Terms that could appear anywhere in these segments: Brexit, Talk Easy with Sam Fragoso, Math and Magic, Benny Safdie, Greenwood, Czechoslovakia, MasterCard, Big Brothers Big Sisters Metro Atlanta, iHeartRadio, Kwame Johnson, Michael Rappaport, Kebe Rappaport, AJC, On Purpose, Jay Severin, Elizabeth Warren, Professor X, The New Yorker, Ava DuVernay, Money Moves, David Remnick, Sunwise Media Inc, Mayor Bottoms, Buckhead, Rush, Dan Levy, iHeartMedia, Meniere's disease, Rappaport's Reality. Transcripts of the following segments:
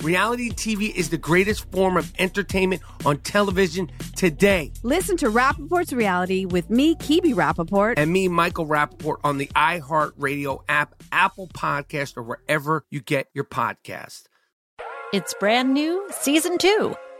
Reality TV is the greatest form of entertainment on television today. Listen to Rappaport's Reality with me, Kebe Rappaport. And me, Michael Rappaport, on the iHeartRadio app, Apple Podcast, or wherever you get your podcast. It's brand new, Season 2.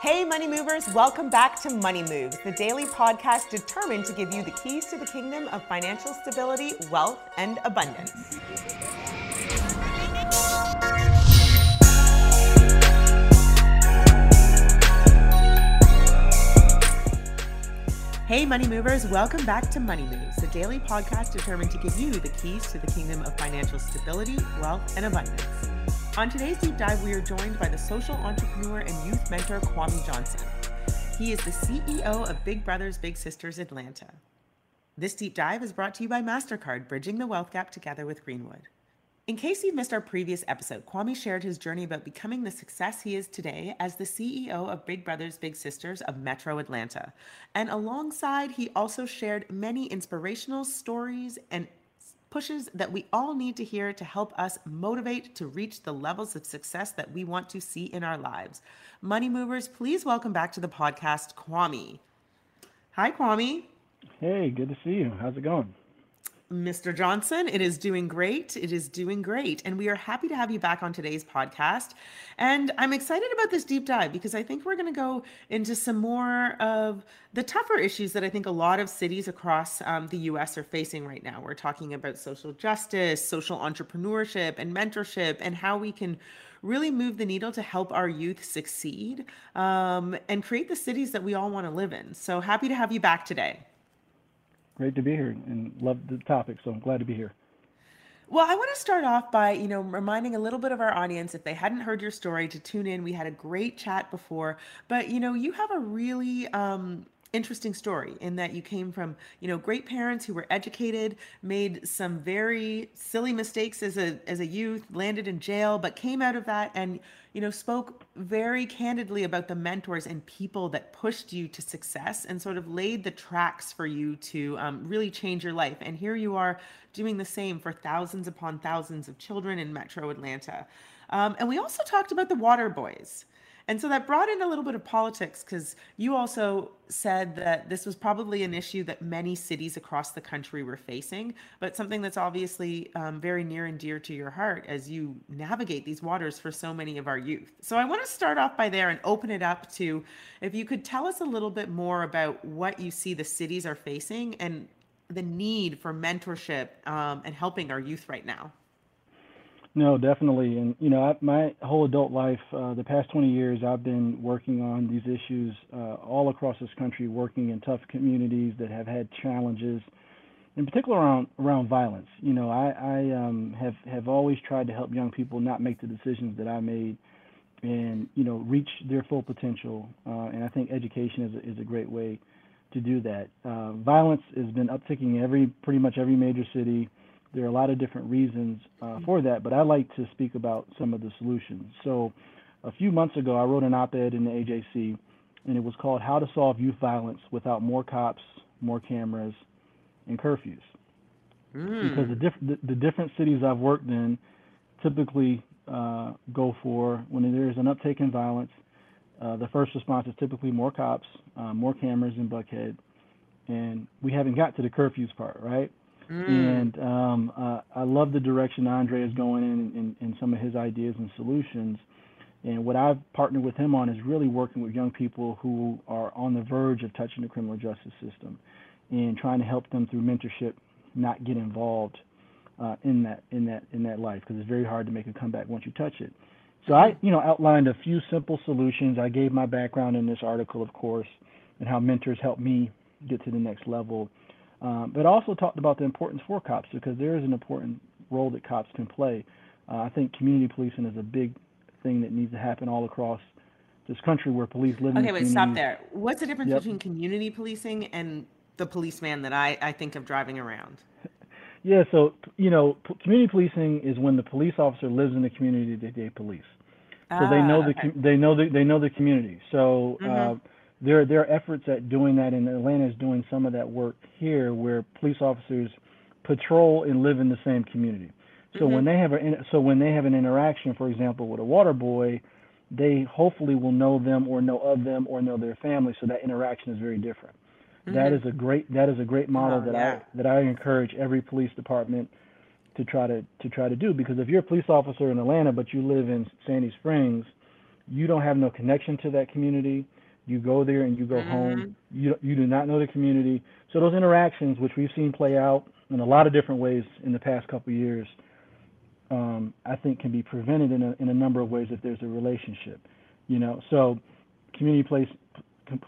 Hey, Money Movers, welcome back to Money Moves, the daily podcast determined to give you the keys to the kingdom of financial stability, wealth, and abundance. Hey, Money Movers, welcome back to Money Moves, the daily podcast determined to give you the keys to the kingdom of financial stability, wealth, and abundance. On today's deep dive, we are joined by the social entrepreneur and youth mentor, Kwame Johnson. He is the CEO of Big Brothers Big Sisters Atlanta. This deep dive is brought to you by MasterCard, bridging the wealth gap together with Greenwood. In case you missed our previous episode, Kwame shared his journey about becoming the success he is today as the CEO of Big Brothers Big Sisters of Metro Atlanta. And alongside, he also shared many inspirational stories and pushes that we all need to hear to help us motivate to reach the levels of success that we want to see in our lives. Money Movers, please welcome back to the podcast, Kwame. Hi, Kwame. Hey, good to see you. How's it going? Mr. Johnson, it is doing great. It is doing great. And we are happy to have you back on today's podcast. And I'm excited about this deep dive because I think we're going to go into some more of the tougher issues that I think a lot of cities across the U.S. are facing right now. We're talking about social justice, social entrepreneurship, and mentorship, and how we can really move the needle to help our youth succeed and create the cities that we all want to live in. So happy to have you back today. Great to be here and love the topic, so I'm glad to be here. Well, I want to start off by, reminding a little bit of our audience, if they hadn't heard your story, to tune in. We had a great chat before, but, you have a really interesting story in that you came from, great parents who were educated, made some very silly mistakes as a youth, landed in jail, but came out of that and, spoke very candidly about the mentors and people that pushed you to success and sort of laid the tracks for you to really change your life. And here you are doing the same for thousands upon thousands of children in Metro Atlanta. And we also talked about the Water Boys. And so that brought in a little bit of politics because you also said that this was probably an issue that many cities across the country were facing, but something that's obviously very near and dear to your heart as you navigate these waters for so many of our youth. So I want to start off by there and open it up to, if you could tell us a little bit more about what you see the cities are facing and the need for mentorship and helping our youth right now. No, definitely. And, my whole adult life, the past 20 years, I've been working on these issues all across this country, working in tough communities that have had challenges, in particular around violence. I have always tried to help young people not make the decisions that I made and, you know, reach their full potential. And I think education is a great way to do that. Violence has been upticking pretty much every major city. There are a lot of different reasons for that, but I like to speak about some of the solutions. So a few months ago, I wrote an op-ed in the AJC, and it was called How to Solve Youth Violence Without More Cops, More Cameras, and Curfews. Because the different cities I've worked in typically go for, when there is an uptick in violence, the first response is typically more cops, more cameras in Buckhead, and we haven't got to the curfews part, right? And I love the direction Andre is going in some of his ideas and solutions. And what I've partnered with him on is really working with young people who are on the verge of touching the criminal justice system and trying to help them through mentorship, not get involved in that life, because it's very hard to make a comeback once you touch it. So I, you know, outlined a few simple solutions. I gave my background in this article, of course, and how mentors helped me get to the next level. But also talked about the importance for cops, because there is an important role that cops can play. I think community policing is a big thing that needs to happen all across this country where police live in communities. Okay, wait, stop there. What's the difference between community policing and the policeman that I think of driving around? Yeah, so, you know, community policing is when the police officer lives in the community that they police. So they know the community. So There are efforts at doing that, and Atlanta is doing some of that work here, where police officers patrol and live in the same community. So when they have an interaction, for example, with a water boy, they hopefully will know them or know of them or know their family. So that interaction is very different. Mm-hmm. That is a great model that I encourage every police department to try to do, because if you're a police officer in Atlanta but you live in Sandy Springs, you don't have no connection to that community. You go there and you go home. You do not know the community. So those interactions, which we've seen play out in a lot of different ways in the past couple of years, I think can be prevented in a number of ways if there's a relationship. You know, so community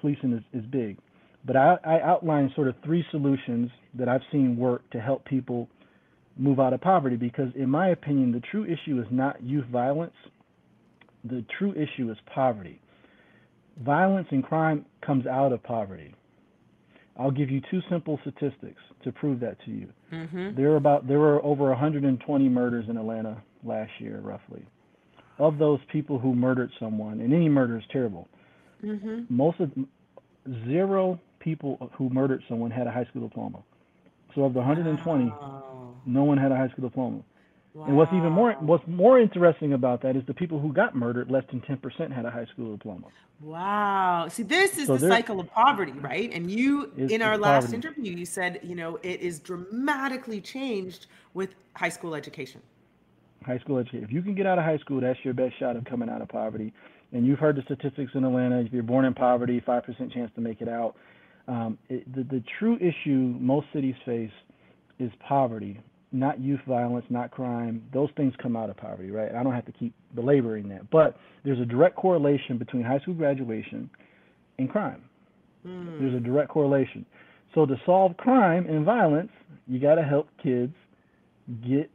policing is big. But I outlined sort of three solutions that I've seen work to help people move out of poverty, because in my opinion, the true issue is not youth violence. The true issue is poverty. Violence and crime comes out of poverty. I'll give you two simple statistics to prove that to you. Mm-hmm. There were over 120 murders in Atlanta last year, roughly. Of those people who murdered someone, and any murder is terrible, most of zero people who murdered someone had a high school diploma. So of the 120, no one had a high school diploma. Wow. And what's more interesting about that is the people who got murdered, less than 10% had a high school diploma. Wow. See, this is the cycle of poverty, right? And you, in our last interview, you said, you know, it is dramatically changed with high school education. High school education. If you can get out of high school, that's your best shot of coming out of poverty. And you've heard the statistics in Atlanta. If you're born in poverty, 5% chance to make it out. The true issue most cities face is poverty. Not youth violence, not crime. Those things come out of poverty, right? I don't have to keep belaboring that. But there's a direct correlation between high school graduation and crime. There's a direct correlation. So to solve crime and violence, you got to help kids stay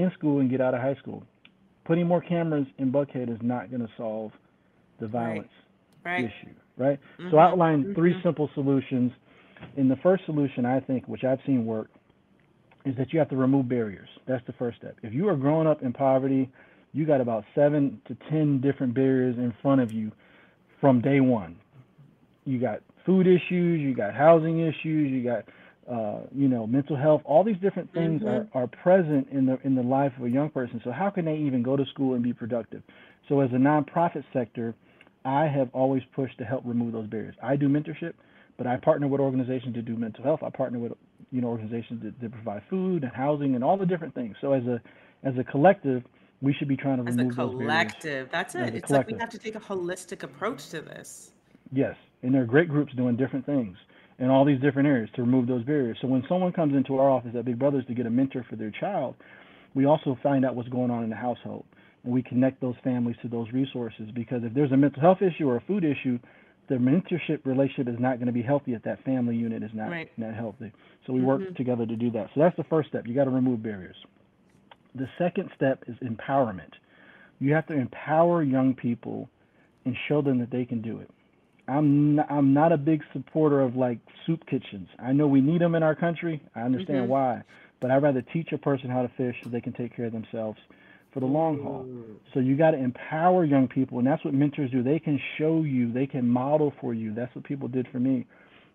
in school and get out of high school. Putting more cameras in Buckhead is not going to solve the violence issue, right? So I outlined three simple solutions. And the first solution, I think, which I've seen work, is that you have to remove barriers. That's the first step. If you are growing up in poverty, you got about 7 to 10 different barriers in front of you from day one. You got food issues, you got housing issues, you got mental health. All these different things are present in the life of a young person. So how can they even go to school and be productive? So as a nonprofit sector, I have always pushed to help remove those barriers. I do mentorship, but I partner with organizations to do mental health. I partner with organizations that provide food and housing and all the different things. So as a collective, we should be trying to remove those barriers. As a collective, that's it. It's like we have to take a holistic approach to this. Yes, and there are great groups doing different things in all these different areas to remove those barriers. So when someone comes into our office at Big Brothers to get a mentor for their child, we also find out what's going on in the household, and we connect those families to those resources, because if there's a mental health issue or a food issue, the mentorship relationship is not going to be healthy if that family unit is not healthy. So we work together to do that. So that's the first step. You got to remove barriers. The second step is empowerment. You have to empower young people and show them that they can do it. I'm not a big supporter of like soup kitchens. I know we need them in our country. I understand why, but I'd rather teach a person how to fish so they can take care of themselves for the long haul. So you got to empower young people, and that's what mentors do. They can show you, they can model for you. That's what people did for me.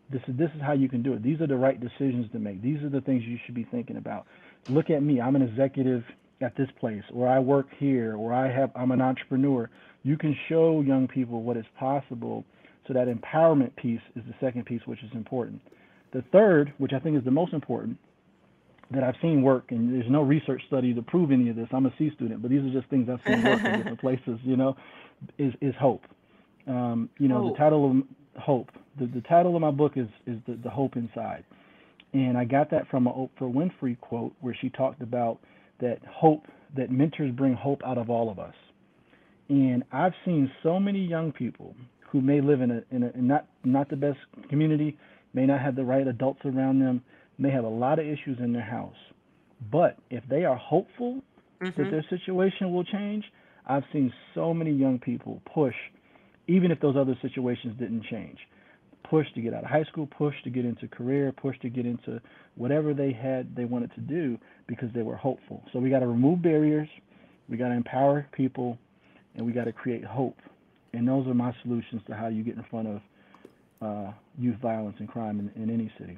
This is how you can do it. These are the right decisions to make. These are the things you should be thinking about. Look at me. I'm an executive at this place, or I work here, or I'm an entrepreneur. You can show young people what is possible. So that empowerment piece is the second piece, which is important. The third, which I think is the most important, that I've seen work, and there's no research study to prove any of this. I'm a C student, but these are just things I've seen work in different places, you know, is hope. The title of hope, the title of my book is the Hope Inside. And I got that from an Oprah Winfrey quote where she talked about that hope, that mentors bring hope out of all of us. And I've seen so many young people who may live in not the best community, may not have the right adults around them, may have a lot of issues in their house. But if they are hopeful that their situation will change, I've seen so many young people push, even if those other situations didn't change, push to get out of high school, push to get into career, push to get into whatever they wanted to do because they were hopeful. So we got to remove barriers, we got to empower people, and we got to create hope. And those are my solutions to how you get in front of youth violence and crime in any city.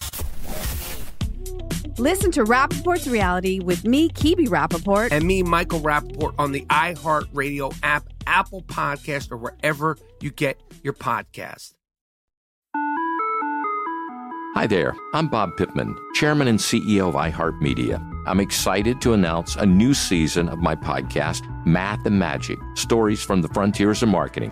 Listen to Rappaport's Reality with me, Kebe Rappaport. And me, Michael Rappaport, on the iHeartRadio app, Apple Podcast, or wherever you get your podcast. Hi there, I'm Bob Pittman, Chairman and CEO of iHeartMedia. I'm excited to announce a new season of my podcast, Math and Magic, Stories from the Frontiers of Marketing.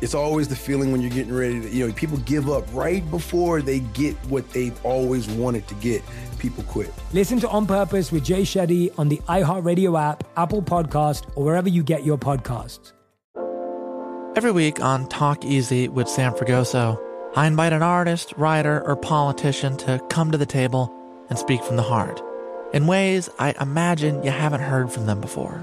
It's always the feeling when you're getting ready to, you know, people give up right before they get what they've always wanted to get. People quit. Listen to On Purpose with Jay Shetty on the iHeartRadio app, Apple Podcast, or wherever you get your podcasts. Every week on Talk Easy with Sam Fragoso, I invite an artist, writer, or politician to come to the table and speak from the heart in ways I imagine you haven't heard from them before.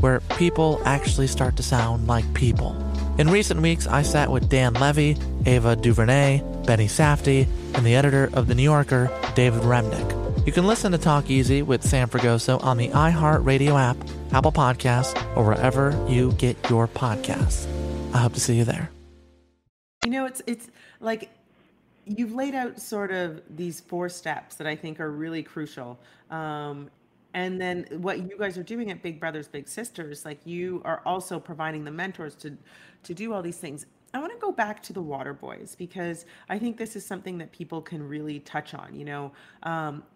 where people actually start to sound like people. In recent weeks, I sat with Dan Levy, Ava DuVernay, Benny Safdie, and the editor of The New Yorker, David Remnick. You can listen to Talk Easy with Sam Fragoso on the iHeartRadio app, Apple Podcasts, or wherever you get your podcasts. I hope to see you there. You know, it's like you've laid out sort of these four steps that I think are really crucial. And then what you guys are doing at Big Brothers Big Sisters, like you are also providing the mentors to do all these things. I want to go back to the water boys because I think this is something that people can really touch on. You know,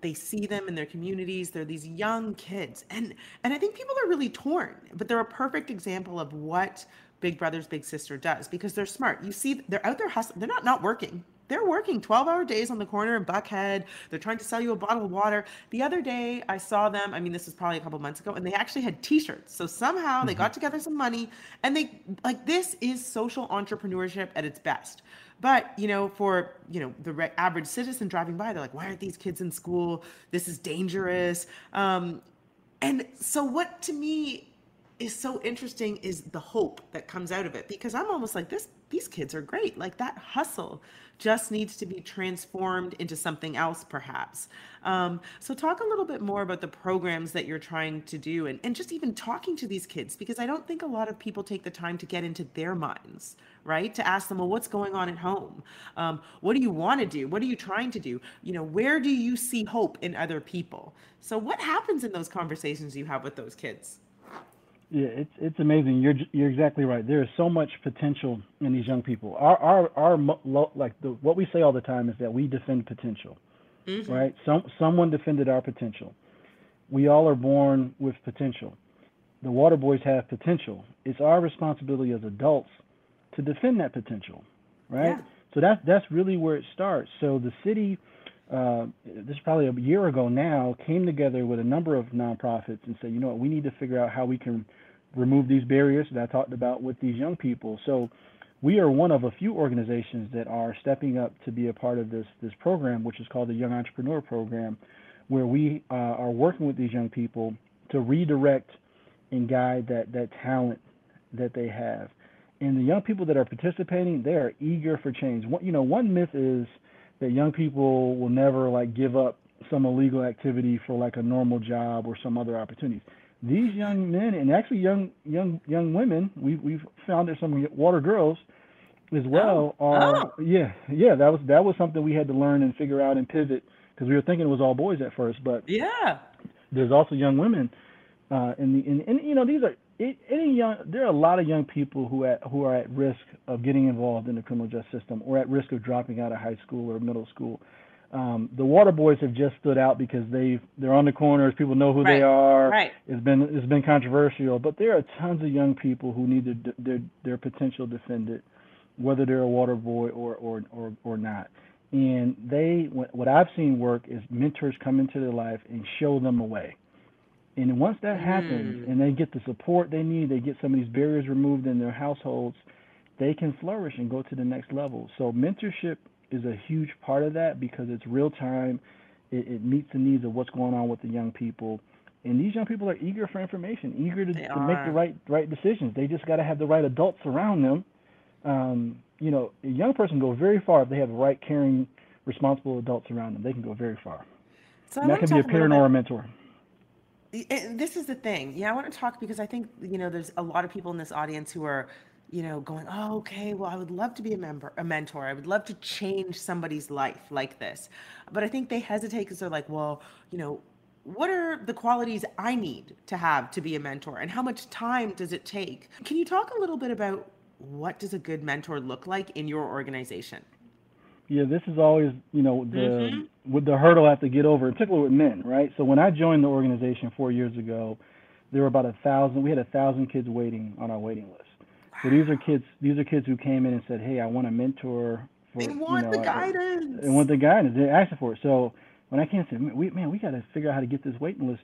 they see them in their communities. They're these young kids. And I think people are really torn, but they're a perfect example of what Big Brothers Big Sister does because they're smart. You see, they're out there hustling. They're not working. They're working 12-hour days on the corner in Buckhead. They're trying to sell you a bottle of water. The other day I saw them, I mean, this was probably a couple months ago, and they actually had t-shirts. So somehow they got together some money and they like, this is social entrepreneurship at its best. But, you know, for, you know, the average citizen driving by, they're like, why aren't these kids in school? This is dangerous. And so what to me is so interesting is the hope that comes out of it, because I'm almost like this. These kids are great. Like that hustle just needs to be transformed into something else, perhaps. So talk a little bit more about the programs that you're trying to do and just even talking to these kids, because I don't think a lot of people take the time to get into their minds, right? To ask them, well, what's going on at home? What do you want to do? What are you trying to do? You know, where do you see hope in other people? So what happens in those conversations you have with those kids? Yeah, it's amazing. You're exactly right. There is so much potential in these young people. What we say all the time is that we defend potential, right? Someone defended our potential. We all are born with potential. The water boys have potential. It's our responsibility as adults to defend that potential, right? Yeah. So that's really where it starts. So the city, this is probably a year ago now, came together with a number of nonprofits and said, you know what, we need to figure out how we can remove these barriers that I talked about with these young people. So we are one of a few organizations that are stepping up to be a part of this program, which is called the Young Entrepreneur Program, where we are working with these young people to redirect and guide that talent that they have. And the young people that are participating, they are eager for change. One myth is that young people will never like give up some illegal activity for like a normal job or some other opportunities. These young men and actually young women, we've found there's some water girls as well. That was something we had to learn and figure out and pivot because we were thinking it was all boys at first, but yeah, there's also young women there are a lot of young people who are at risk of getting involved in the criminal justice system or at risk of dropping out of high school or middle school. The water boys have just stood out because they're on the corners. People know who they are. Right. It's been controversial, but there are tons of young people who need their potential defended, whether they're a water boy or not. And what I've seen work is mentors come into their life and show them a way. And once that happens and they get the support they need, they get some of these barriers removed in their households, they can flourish and go to the next level. So mentorship is a huge part of that because it's real time. It meets the needs of what's going on with the young people. And these young people are eager for information, eager to make the right decisions. They just got to have the right adults around them. A young person can go very far if they have the right, caring, responsible adults around them. They can go very far. So that can be a parent or a mentor. And this is the thing. Yeah, I want to talk because I think, you know, there's a lot of people in this audience who are, you know, going, oh, okay, well, I would love to be a mentor. I would love to change somebody's life like this. But I think they hesitate because they're like, well, you know, what are the qualities I need to have to be a mentor and how much time does it take? Can you talk a little bit about what does a good mentor look like in your organization? Yeah, this is always, you know, with the hurdle I have to get over, particularly with men, right? So when I joined the organization 4 years ago, there were about 1,000 kids waiting on our waiting list. Wow. So these are kids who came in and said, "Hey, I want a mentor." They want the guidance. They want the guidance. They're asking for it. So when I came and said, "Man, we got to figure out how to get this waiting list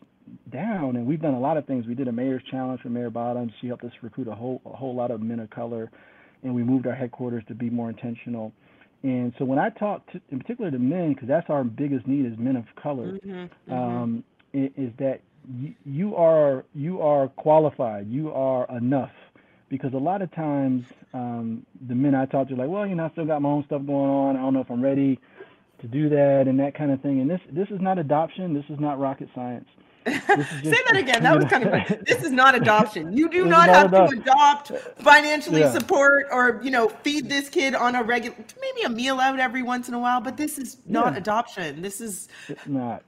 down," and we've done a lot of things. We did a mayor's challenge for Mayor Bottoms. She helped us recruit a whole lot of men of color, and we moved our headquarters to be more intentional. And so when I talk to, in particular to men, because that's our biggest need is men of color, is that you are qualified, you are enough. Because a lot of times the men I talk to are like, well, I still got my own stuff going on. I don't know if I'm ready to do that and that kind of thing. And this is not adoption. This is not rocket science. This is just, say that again. That was kind of funny. This is not adoption. You do not have to adopt, financially support, or feed this kid on a regular, maybe a meal out every once in a while. But this is not adoption. This is it's not.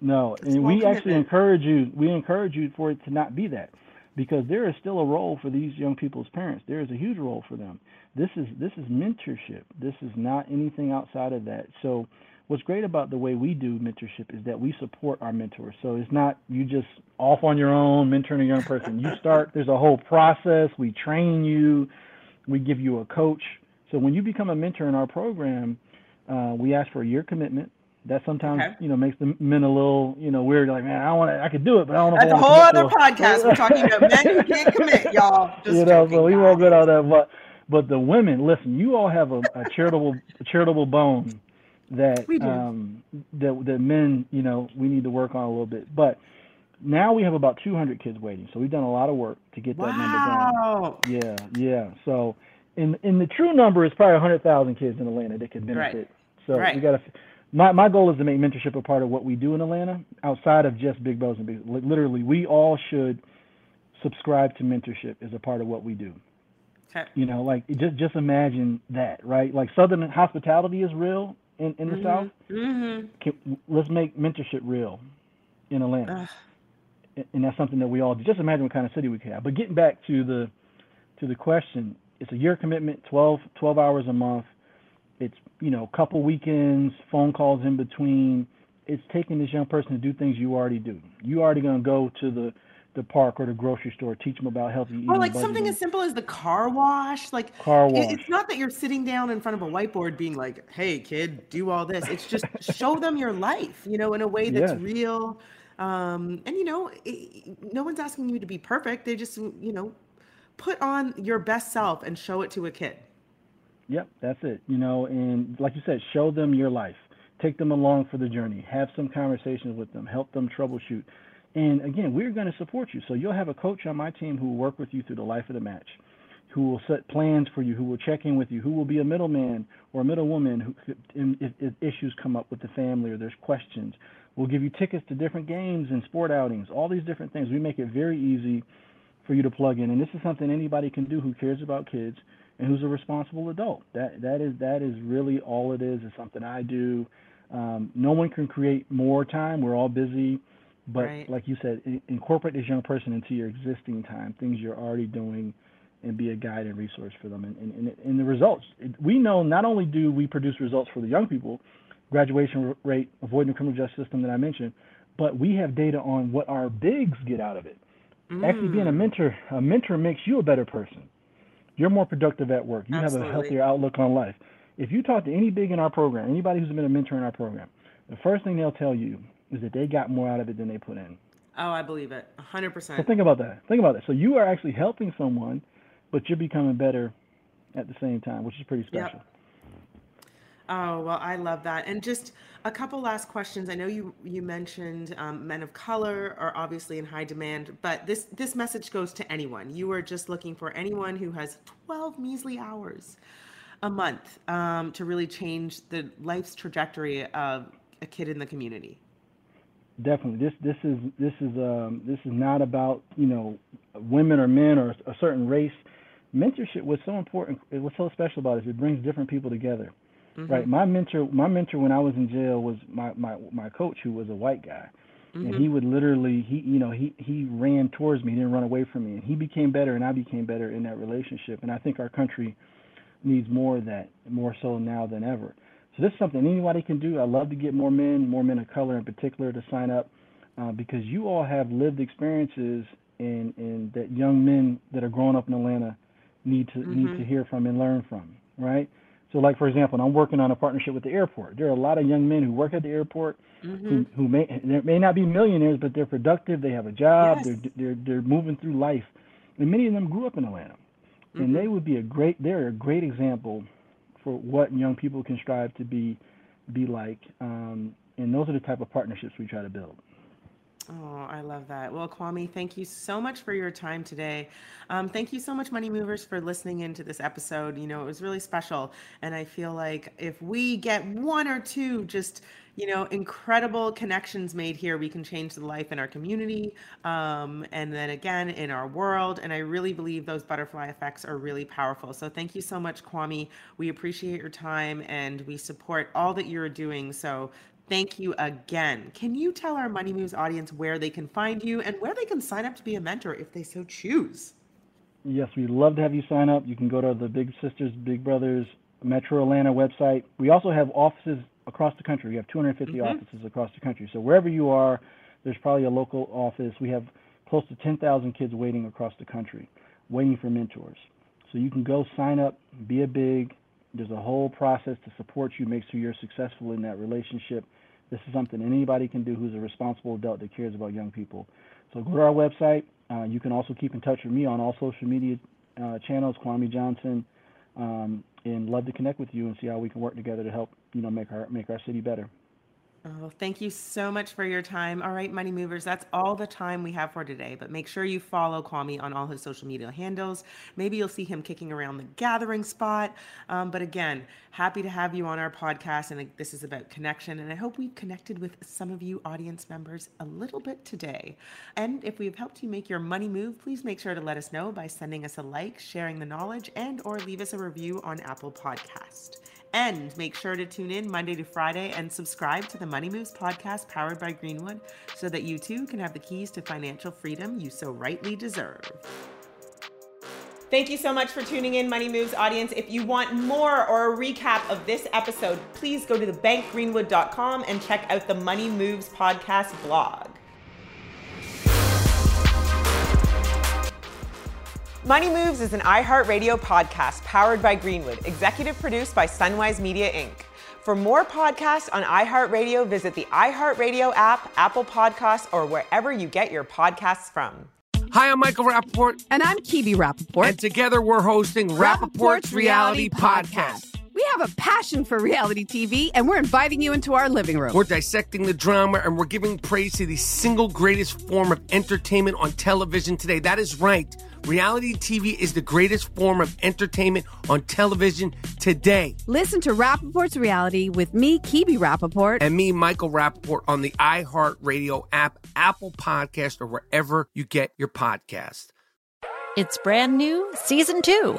No, and we actually encourage you. We encourage you for it to not be that, because there is still a role for these young people's parents. There is a huge role for them. This is mentorship. This is not anything outside of that. So what's great about the way we do mentorship is that we support our mentors. So it's not you just off on your own mentoring a young person. You start, there's a whole process. We train you. We give you a coach. So when you become a mentor in our program, we ask for a year commitment. That sometimes, makes the men a little, weird. Like, man, I could do it, but I don't know. That's a whole other podcast. We're talking about men who can't commit, y'all. Just so we won't get all that. But the women, listen, you all have a charitable bone that that men, we need to work on a little bit. But now we have about 200 kids waiting, so we've done a lot of work to get that number down. Yeah. So, in the true number is probably 100,000 kids in Atlanta that could benefit. Right. So we got to. My goal is to make mentorship a part of what we do in Atlanta, outside of just Big Brothers and Big Sisters. Literally, we all should subscribe to mentorship as a part of what we do. Okay. Just imagine that, right? Like Southern hospitality is real in the South. Mm-hmm. Let's make mentorship real in Atlanta. And that's something that we all do. Just imagine what kind of city we could have. But getting back to the question, it's a year commitment, 12 hours a month. It's, couple weekends, phone calls in between. It's taking this young person to do things you already do. You already going to go to the park or the grocery store, teach them about healthy eating. Or like something as simple as the car wash. Like car wash. It's not that you're sitting down in front of a whiteboard being like, hey, kid, do all this. It's just show them your life, in a way that's real. And, no one's asking you to be perfect. They just, put on your best self and show it to a kid. Yep, that's it. And like you said, show them your life. Take them along for the journey. Have some conversations with them. Help them troubleshoot. And again, we're going to support you. So you'll have a coach on my team who will work with you through the life of the match, who will set plans for you, who will check in with you, who will be a middleman or a middlewoman if issues come up with the family or there's questions. We'll give you tickets to different games and sport outings, all these different things. We make it very easy for you to plug in. And this is something anybody can do who cares about kids and who's a responsible adult. That is really all it is. It's something I do. No one can create more time. We're all busy. But like you said, incorporate this young person into your existing time, things you're already doing, and be a guide and resource for them. And the results, we know not only do we produce results for the young people, graduation rate, avoiding the criminal justice system that I mentioned, but we have data on what our bigs get out of it. Actually being a mentor makes you a better person. You're more productive at work. You have a healthier outlook on life. If you talk to any big in our program, anybody who's been a mentor in our program, the first thing they'll tell you is that they got more out of it than they put in. Oh, I believe it. 100%. So think about that. So you are actually helping someone, but you're becoming better at the same time, which is pretty special. Yep. Oh, well, I love that. And just a couple last questions. I know you mentioned men of color are obviously in high demand, but this message goes to anyone. You are just looking for anyone who has 12 measly hours a month to really change the life's trajectory of a kid in the community. Definitely. This is not about, women or men or a certain race. Mentorship was so important. What's so special about it is it brings different people together. Mm-hmm. Right. My mentor when I was in jail was my coach, who was a white guy. Mm-hmm. And he would literally, he ran towards me, he didn't run away from me. And he became better and I became better in that relationship. And I think our country needs more of that, more so now than ever. So this is something anybody can do. I love to get more men of color in particular to sign up because you all have lived experiences in that young men that are growing up in Atlanta need to hear from and learn from, right? So like, for example, I'm working on a partnership with the airport. There are a lot of young men who work at the airport who may not be millionaires, but they're productive. They have a job. Yes. They're moving through life. And many of them grew up in Atlanta. Mm-hmm. And they're a great example for what young people can strive to be like. And those are the type of partnerships we try to build. Oh, I love that. Well, Kwame, thank you so much for your time today. Thank you so much, Money Movers, for listening into this episode. You know, it was really special. And I feel like if we get one or two just, you know, incredible connections made here, we can change the life in our community. And then again, in our world. And I really believe those butterfly effects are really powerful. So thank you so much, Kwame. We appreciate your time and we support all that you're doing. So thank you again. Can you tell our Money Moves audience where they can find you and where they can sign up to be a mentor if they so choose? Yes, we'd love to have you sign up. You can go to the Big Sisters, Big Brothers Metro Atlanta website. We also have offices across the country. We have 250 offices across the country. So wherever you are, there's probably a local office. We have close to 10,000 kids waiting across the country, waiting for mentors. So you can go sign up, be a big. There's a whole process to support you, make sure you're successful in that relationship. This is something anybody can do who's a responsible adult that cares about young people. So go to our website. You can also keep in touch with me on all social media channels, Kwame Johnson, and love to connect with you and see how we can work together to help, you know, make our city better. Oh, thank you so much for your time. All right, Money Movers, that's all the time we have for today. But make sure you follow Kwame on all his social media handles. Maybe you'll see him kicking around the gathering spot. But again, happy to have you on our podcast. And this is about connection. And I hope we've connected with some of you audience members a little bit today. And if we've helped you make your money move, please make sure to let us know by sending us a like, sharing the knowledge, and or leave us a review on Apple Podcast. And make sure to tune in Monday to Friday and subscribe to the Money Moves podcast powered by Greenwood so that you too can have the keys to financial freedom you so rightly deserve. Thank you so much for tuning in, Money Moves audience. If you want more or a recap of this episode, please go to thebankgreenwood.com and check out the Money Moves podcast blog. Money Moves is an iHeartRadio podcast powered by Greenwood, executive produced by Sunwise Media, Inc. For more podcasts on iHeartRadio, visit the iHeartRadio app, Apple Podcasts, or wherever you get your podcasts from. Hi, I'm Michael Rappaport. And I'm Kebe Rappaport. And together we're hosting Rappaport's Reality Podcast. We have a passion for reality TV, and we're inviting you into our living room. We're dissecting the drama, and we're giving praise to the single greatest form of entertainment on television today. That is right. Reality TV is the greatest form of entertainment on television today. Listen to Rappaport's Reality with me, Kebe Rappaport. And me, Michael Rappaport, on the iHeartRadio app, Apple Podcast, or wherever you get your podcast. It's brand new Season 2.